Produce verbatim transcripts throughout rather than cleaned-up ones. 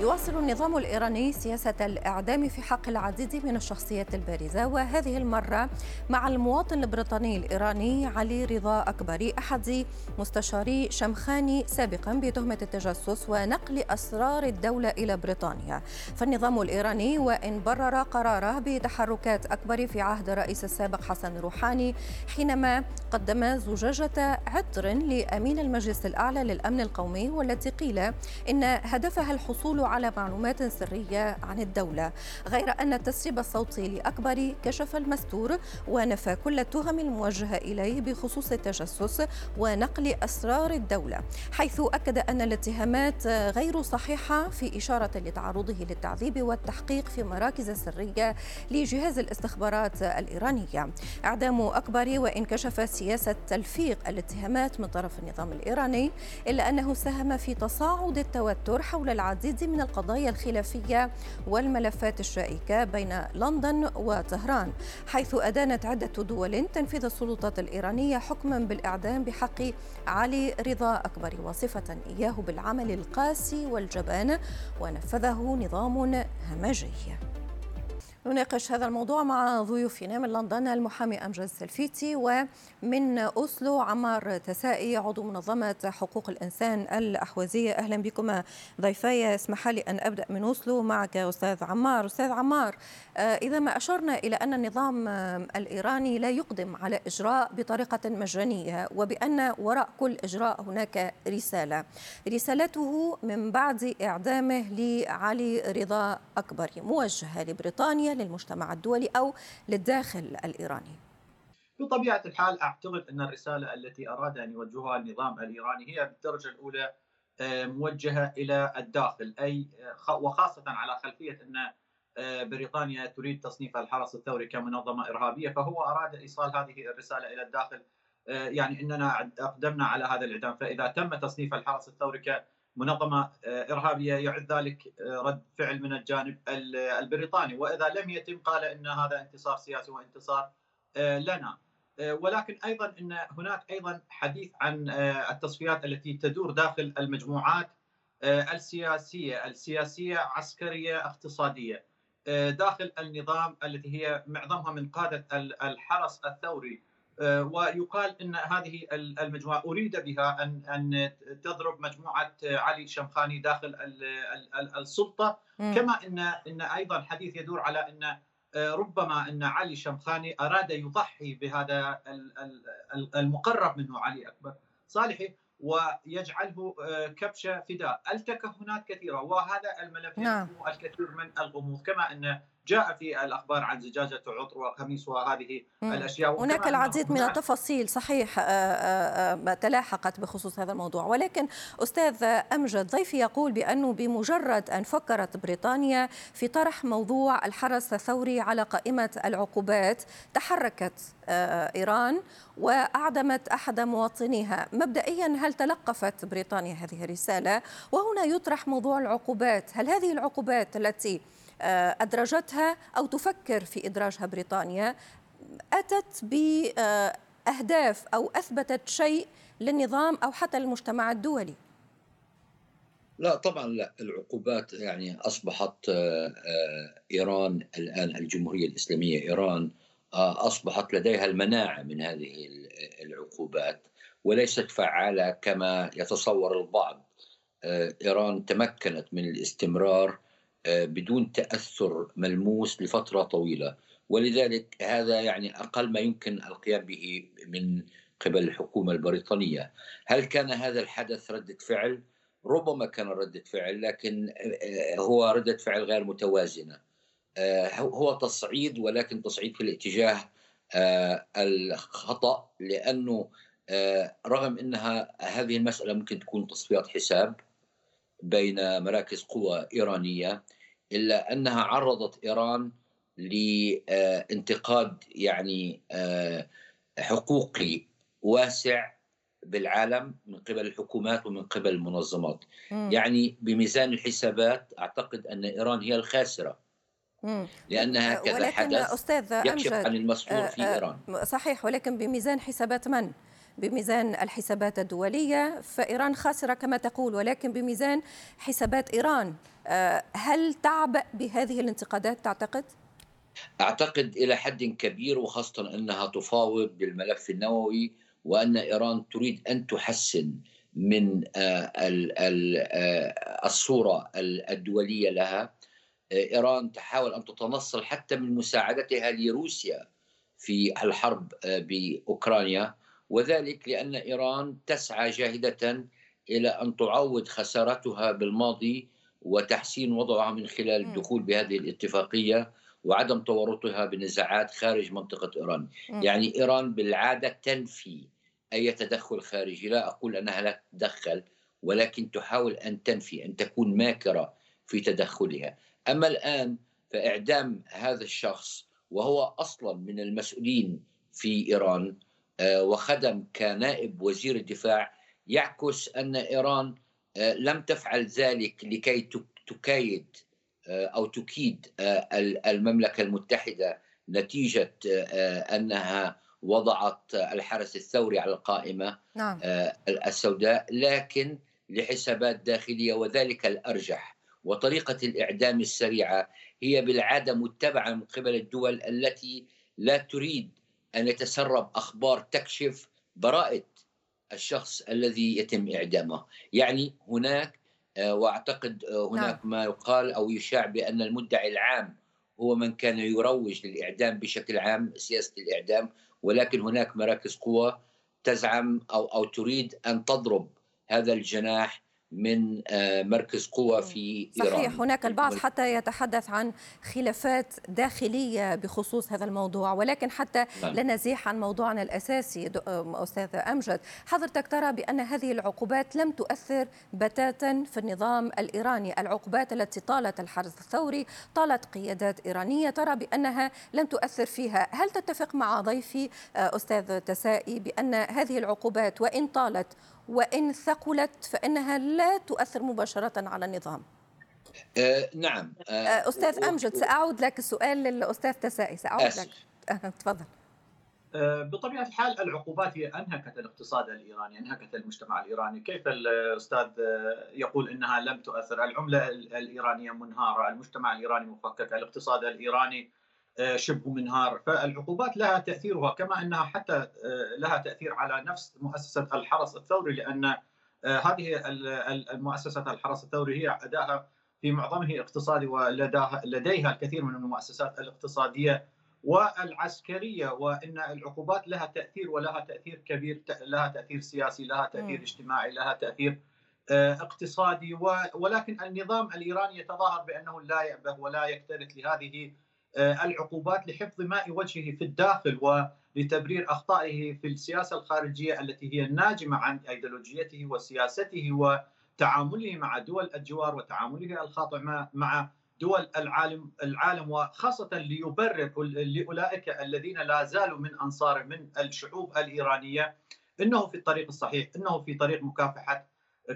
يواصل النظام الإيراني سياسة الإعدام في حق العديد من الشخصيات البارزة، وهذه المرة مع المواطن البريطاني الإيراني علي رضا أكبري أحد مستشاري شمخاني سابقا بتهمة التجسس ونقل أسرار الدولة إلى بريطانيا. فالنظام الإيراني وإن برر قراره بتحركات أكبر في عهد الرئيس السابق حسن روحاني حينما قدم زجاجة عطر لأمين المجلس الأعلى للأمن القومي، والتي قيل إن هدفها الحصول على معلومات سرية عن الدولة، غير أن التسريب الصوتي لأكبري كشف المستور ونفى كل التهم الموجهة إليه بخصوص التجسس ونقل أسرار الدولة، حيث أكد أن الاتهامات غير صحيحة، في إشارة لتعرضه للتعذيب والتحقيق في مراكز سرية لجهاز الاستخبارات الإيرانية. إعدام أكبري وإن كشف سياسة تلفيق الاتهامات من طرف النظام الإيراني، إلا أنه ساهم في تصاعد التوتر حول العديد من القضايا الخلافية والملفات الشائكة بين لندن وطهران، حيث أدانت عدة دول تنفيذ السلطات الإيرانية حكما بالإعدام بحق علي رضا أكبري، وصفة إياه بالعمل القاسي والجبان، ونفذه نظام همجي. نناقش هذا الموضوع مع ضيوفنا من لندن المحامي أمجد سلفيتي، ومن أوسلو عمار تسائي عضو منظمة حقوق الإنسان الأحوازية. أهلا بكم ضيفي. اسمح لي أن أبدأ من أوسلو معك أستاذ عمار. أستاذ عمار، إذا ما أشرنا إلى أن النظام الإيراني لا يقدم على إجراء بطريقة مجانية، وبأن وراء كل إجراء هناك رسالة، رسالته من بعد إعدامه لعلي رضا أكبري موجهة لبريطانيا، للمجتمع الدولي أو للداخل الإيراني؟ بطبيعة الحال أعتقد أن الرسالة التي أراد أن يوجهها النظام الإيراني هي بالدرجة الأولى موجهة إلى الداخل، أي وخاصة على خلفية أن بريطانيا تريد تصنيف الحرس الثوري كمنظمة إرهابية، فهو أراد إيصال هذه الرسالة إلى الداخل، يعني أننا أقدمنا على هذا الإعدام، فإذا تم تصنيف الحرس الثوري ك منظمة إرهابية يعد ذلك رد فعل من الجانب البريطاني، وإذا لم يتم قال إن هذا انتصار سياسي وانتصار لنا. ولكن أيضا إن هناك أيضا حديث عن التصفيات التي تدور داخل المجموعات السياسية السياسية عسكرية اقتصادية داخل النظام، التي هي معظمها من قادة الحرس الثوري، ويقال أن هذه المجموعة أريد بها أن أن تضرب مجموعة علي شمخاني داخل السلطة، كما أن أن أيضا حديث يدور على أن ربما أن علي شمخاني أراد يضحي بهذا المقرب منه علي أكبر صالحي ويجعله كبشة فداء. التكهنات كثيرة، وهذا الملف يدفع الكثير من الغموض، كما أن جاء في الأخبار عن زجاجة عطر وقميص وهذه مم. الأشياء. هناك العديد من التفاصيل صحيح تلاحقت بخصوص هذا الموضوع. ولكن أستاذ أمجد، ضيفي يقول بأنه بمجرد أن فكرت بريطانيا في طرح موضوع الحرس الثوري على قائمة العقوبات تحركت إيران وأعدمت أحد مواطنيها. مبدئيا، هل تلقفت بريطانيا هذه الرسالة؟ وهنا يطرح موضوع العقوبات، هل هذه العقوبات التي أدرجتها أو تفكر في إدراجها بريطانيا أتت بأهداف أو أثبتت شيء للنظام أو حتى المجتمع الدولي؟ لا طبعا لا، العقوبات يعني أصبحت إيران الآن، الجمهورية الإسلامية إيران أصبحت لديها المناعة من هذه العقوبات وليست فعالة كما يتصور البعض. إيران تمكنت من الاستمرار بدون تأثر ملموس لفترة طويلة، ولذلك هذا يعني أقل ما يمكن القيام به من قبل الحكومة البريطانية. هل كان هذا الحدث ردة فعل؟ ربما كان ردة فعل، لكن هو ردة فعل غير متوازنة، هو تصعيد، ولكن تصعيد في الاتجاه الخطأ، لأنه رغم أنها هذه المسألة ممكن تكون تصفيات حساب بين مراكز قوى إيرانية، إلا أنها عرضت إيران لانتقاد يعني حقوقي واسع بالعالم من قبل الحكومات ومن قبل المنظمات. م. يعني بميزان الحسابات أعتقد أن إيران هي الخاسرة، لأنها كذا حدث يكشف عن المسؤول في إيران. صحيح، ولكن بميزان حسابات من؟ بميزان الحسابات الدولية فإيران خاسرة كما تقول، ولكن بميزان حسابات إيران هل تعبأ بهذه الانتقادات تعتقد؟ أعتقد إلى حد كبير، وخاصة أنها تفاوض بالملف النووي وأن إيران تريد أن تحسن من الصورة الدولية لها. إيران تحاول أن تتنصل حتى من مساعدتها لروسيا في الحرب بأوكرانيا، وذلك لأن إيران تسعى جاهدة إلى أن تعوض خسارتها بالماضي وتحسين وضعها من خلال الدخول بهذه الاتفاقية وعدم تورطها بنزاعات خارج منطقة إيران. يعني إيران بالعادة تنفي أي تدخل خارجي، لا أقول أنها لا تدخل، ولكن تحاول أن تنفي، أن تكون ماكرة في تدخلها. أما الآن فإعدام هذا الشخص وهو أصلا من المسؤولين في إيران وخدم كنائب وزير الدفاع، يعكس أن إيران لم تفعل ذلك لكي تكيد أو تكيد المملكة المتحدة نتيجة أنها وضعت الحرس الثوري على القائمة نعم. السوداء، لكن لحسابات داخلية وذلك الأرجح. وطريقة الإعدام السريعة هي بالعادة متبعة من قبل الدول التي لا تريد أن يتسرب أخبار تكشف براءة الشخص الذي يتم إعدامه. يعني هناك وأعتقد هناك نعم. ما يقال أو يشاع بأن المدعي العام هو من كان يروج للإعدام بشكل عام، سياسة الإعدام، ولكن هناك مراكز قوى تزعم أو, أو تريد أن تضرب هذا الجناح من مركز قوى في إيران. صحيح، هناك البعض حتى يتحدث عن خلافات داخلية بخصوص هذا الموضوع، ولكن حتى لا نزيح عن موضوعنا الأساسي. أستاذ أمجد، حضرتك ترى بأن هذه العقوبات لم تؤثر بتاتا في النظام الإيراني؟ العقوبات التي طالت الحرس الثوري، طالت قيادات إيرانية، ترى بأنها لم تؤثر فيها. هل تتفق مع ضيفي أستاذ تسائي بأن هذه العقوبات وإن طالت وإن ثقلت فإنها لا تؤثر مباشرة على النظام؟ آه نعم. آه أستاذ أمجد، سأعود لك السؤال للأستاذ تسائي، سأعود أسف. لك آه تفضل. آه بطبيعة الحال العقوبات هي أنهكت الاقتصاد الإيراني، أنهكت المجتمع الإيراني. كيف الأستاذ يقول أنها لم تؤثر؟ العملة الإيرانية منهارة، المجتمع الإيراني مفكك، الاقتصاد الإيراني شبه منهار، فالعقوبات لها تأثيرها، كما أنها حتى لها تأثير على نفس مؤسسة الحرس الثوري، لأن هذه المؤسسة الحرس الثوري هي أداها في معظمه اقتصادي، ولديها الكثير من المؤسسات الاقتصادية والعسكرية، وأن العقوبات لها تأثير، ولها تأثير كبير، لها تأثير سياسي، لها تأثير اجتماعي، لها تأثير اقتصادي. ولكن النظام الإيراني يتظاهر بأنه لا يأبه ولا يكترث لهذه العقوبات لحفظ ماء وجهه في الداخل ولتبرير أخطائه في السياسة الخارجية التي هي الناجمة عن أيديولوجيته وسياسته وتعامله مع دول الجوار وتعامله الخاطئ مع دول العالم العالم وخاصة ليبرر لأولئك الذين لا زالوا من أنصار من الشعوب الإيرانية أنه في الطريق الصحيح، أنه في طريق مكافحة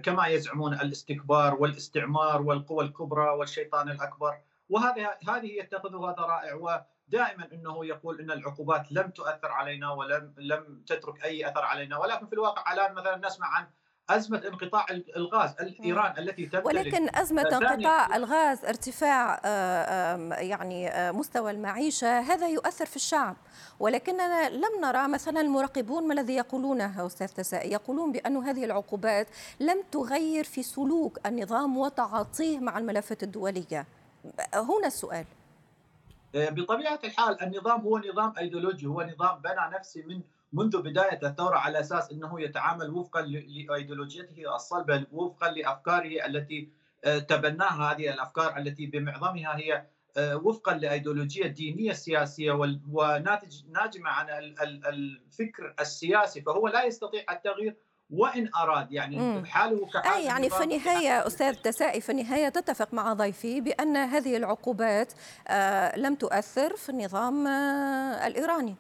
كما يزعمون الاستكبار والاستعمار والقوى الكبرى والشيطان الأكبر. وهذه هذه يتخذها ذرائع، ودائما انه يقول ان العقوبات لم تؤثر علينا ولم لم تترك اي اثر علينا، ولكن في الواقع الان مثلا نسمع عن ازمه انقطاع الغاز ايران التي تمتلك، ولكن ازمه انقطاع الغاز، ارتفاع يعني مستوى المعيشه، هذا يؤثر في الشعب، ولكننا لم نرى مثلا المراقبون ما الذي يقولونه استاذ تسائي؟ يقولون بأن هذه العقوبات لم تغير في سلوك النظام وتعاطيه مع الملفات الدوليه. هنا السؤال. بطبيعة الحال النظام هو نظام أيديولوجي، هو نظام بنى نفسه من منذ بداية الثورة على أساس أنه يتعامل وفقا لأيديولوجيته الصلبة، وفقا لأفكاره التي تبناها، هذه الأفكار التي بمعظمها هي وفقا لأيديولوجية دينية سياسية وناجمة عن الفكر السياسي، فهو لا يستطيع التغيير وإن أراد، يعني حاله كحال. يعني في النهاية أستاذ تسائي، في النهاية تتفق مع ضيفي بأن هذه العقوبات لم تؤثر في النظام الإيراني؟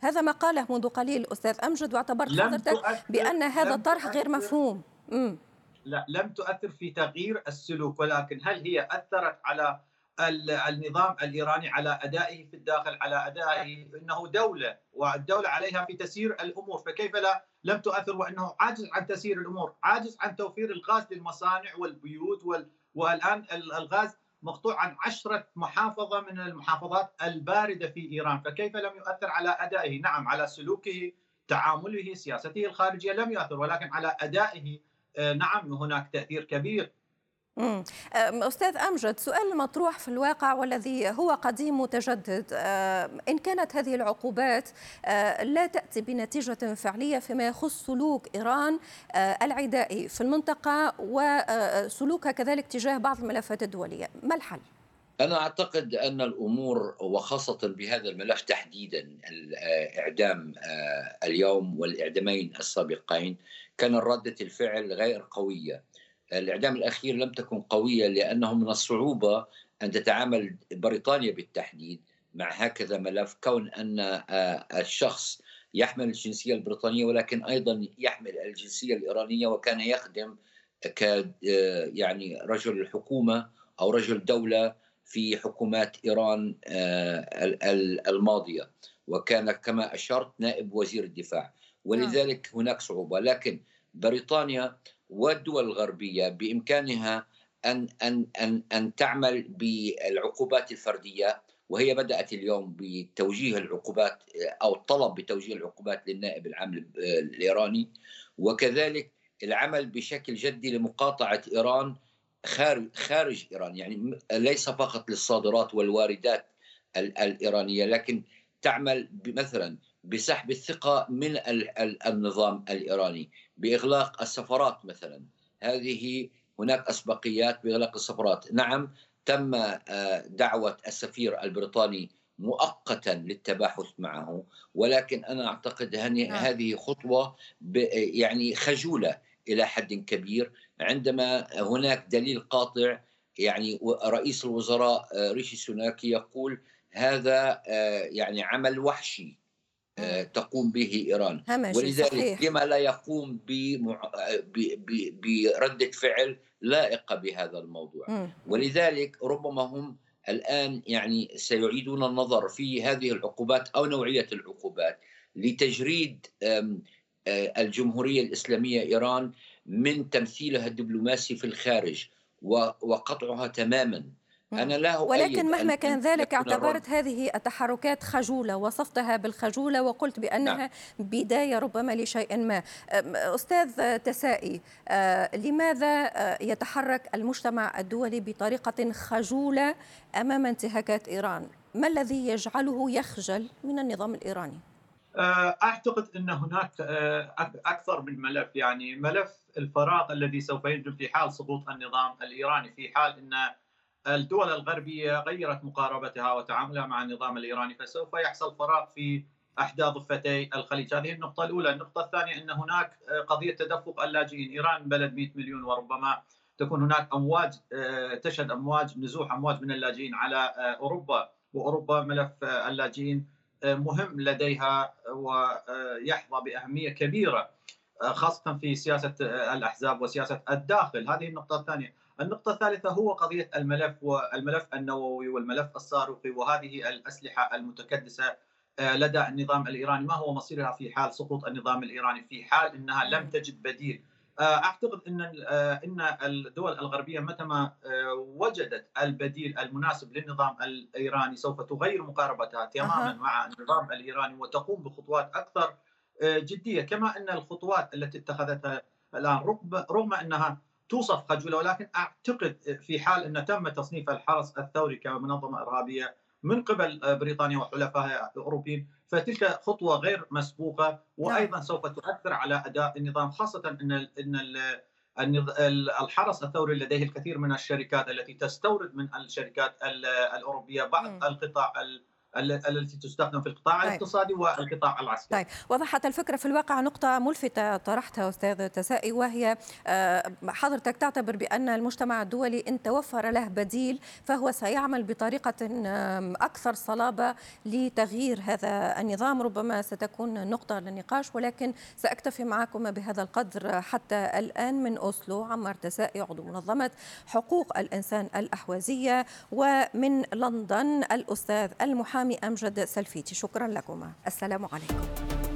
هذا ما قاله منذ قليل أستاذ أمجد، واعتبرت حضرتك بأن هذا الطرح غير مفهوم. مم. لا، لم تؤثر في تغيير السلوك، ولكن هل هي أثرت على النظام الإيراني، على أدائه في الداخل، على أدائه؟ إنه دولة والدولة عليها في تسيير الأمور، فكيف لا لم تؤثر، وأنه عاجز عن تسيير الأمور، عاجز عن توفير الغاز للمصانع والبيوت وال... والآن الغاز مقطوع عن عشرة محافظة من المحافظات الباردة في إيران، فكيف لم يؤثر على أدائه؟ نعم على سلوكه، تعامله، سياسته الخارجية لم يؤثر، ولكن على أدائه نعم هناك تأثير كبير. أستاذ أمجد، سؤال مطروح في الواقع والذي هو قديم متجدد، إن كانت هذه العقوبات لا تأتي بنتيجة فعلية فيما يخص سلوك إيران العدائي في المنطقة وسلوكها كذلك تجاه بعض الملفات الدولية، ما الحل؟ أنا أعتقد أن الأمور وخاصة بهذا الملف تحديدا، الإعدام اليوم والإعدامين السابقين كان ردة الفعل غير قوية. الإعدام الأخير لم تكن قوية لأنه من الصعوبة أن تتعامل بريطانيا بالتحديد مع هكذا ملف، كون أن الشخص يحمل الجنسية البريطانية ولكن أيضا يحمل الجنسية الإيرانية، وكان يخدم ك يعني رجل الحكومة أو رجل دولة في حكومات إيران الماضية، وكان كما أشرت نائب وزير الدفاع، ولذلك هناك صعوبة. لكن بريطانيا والدول الغربية بإمكانها أن أن أن أن تعمل بالعقوبات الفردية، وهي بدأت اليوم بتوجيه العقوبات أو الطلب بتوجيه العقوبات للنائب العام الإيراني، وكذلك العمل بشكل جدي لمقاطعة إيران خارج خارج إيران، يعني ليس فقط للصادرات والواردات الإيرانية، لكن تعمل مثلا بسحب الثقة من النظام الإيراني، بإغلاق السفارات مثلا، هذه هناك أسبقيات بإغلاق السفارات. نعم تم دعوة السفير البريطاني مؤقتا للتباحث معه، ولكن أنا أعتقد هذه خطوة يعني خجولة إلى حد كبير، عندما هناك دليل قاطع، يعني رئيس الوزراء ريشي سوناكي يقول هذا يعني عمل وحشي تقوم به إيران، ولذلك لما لا يقوم بردة فعل لائقة بهذا الموضوع. مم. ولذلك ربما هم الآن يعني سيعيدون النظر في هذه العقوبات أو نوعية العقوبات لتجريد الجمهورية الإسلامية إيران من تمثيلها الدبلوماسي في الخارج وقطعها تماماً. أنا لا ولكن مهما كان ذلك اعتبرت هذه التحركات خجولة، وصفتها بالخجولة وقلت بأنها نعم. بداية ربما لشيء ما. أستاذ تسائي، لماذا يتحرك المجتمع الدولي بطريقة خجولة أمام انتهاكات إيران؟ ما الذي يجعله يخجل من النظام الإيراني؟ أعتقد أن هناك أكثر من ملف، يعني ملف الفراغ الذي سوف ينجم في حال سقوط النظام الإيراني، في حال أن الدول الغربية غيرت مقاربتها وتعاملها مع النظام الإيراني، فسوف يحصل فراغ في أحدى ضفتي الخليج. هذه النقطة الأولى. النقطة الثانية أن هناك قضية تدفق اللاجئين. إيران بلد مئة مليون، وربما تكون هناك أمواج، تشهد أمواج، نزوح أمواج من اللاجئين على أوروبا، وأوروبا ملف اللاجئين مهم لديها ويحظى بأهمية كبيرة، خاصة في سياسة الأحزاب وسياسة الداخل. هذه النقطة الثانية. النقطة الثالثة هو قضية الملف، والملف النووي والملف الصاروخي، وهذه الأسلحة المتكدسة لدى النظام الإيراني. ما هو مصيرها في حال سقوط النظام الإيراني، في حال أنها لم تجد بديل؟ أعتقد أن أن الدول الغربية متى ما وجدت البديل المناسب للنظام الإيراني سوف تغير مقاربتها تماما مع النظام الإيراني وتقوم بخطوات أكثر جدية، كما أن الخطوات التي اتخذتها الآن رغم أنها توصف خجولة، ولكن أعتقد في حال أن تم تصنيف الحرس الثوري كمنظمة إرهابية من قبل بريطانيا وحلفائها الأوروبيين، فتلك خطوة غير مسبوقة، وأيضا سوف تؤثر على أداء النظام، خاصة أن أن الحرس الثوري لديه الكثير من الشركات التي تستورد من الشركات الأوروبية بعض القطاع التي تستخدم في القطاع طيب. الاقتصادي والقطاع العسكري. طيب، وضحت الفكرة في الواقع. نقطة ملفتة طرحتها أستاذ تسائي، وهي حضرتك تعتبر بأن المجتمع الدولي إن توفر له بديل فهو سيعمل بطريقة أكثر صلابة لتغيير هذا النظام، ربما ستكون نقطة للنقاش، ولكن سأكتفي معكم بهذا القدر حتى الآن. من أوسلو، عمار تسائي، عضو منظمة حقوق الإنسان الأحوازية، ومن لندن الأستاذ المحامي أمجد سلفيتي، شكرا لكم، السلام عليكم.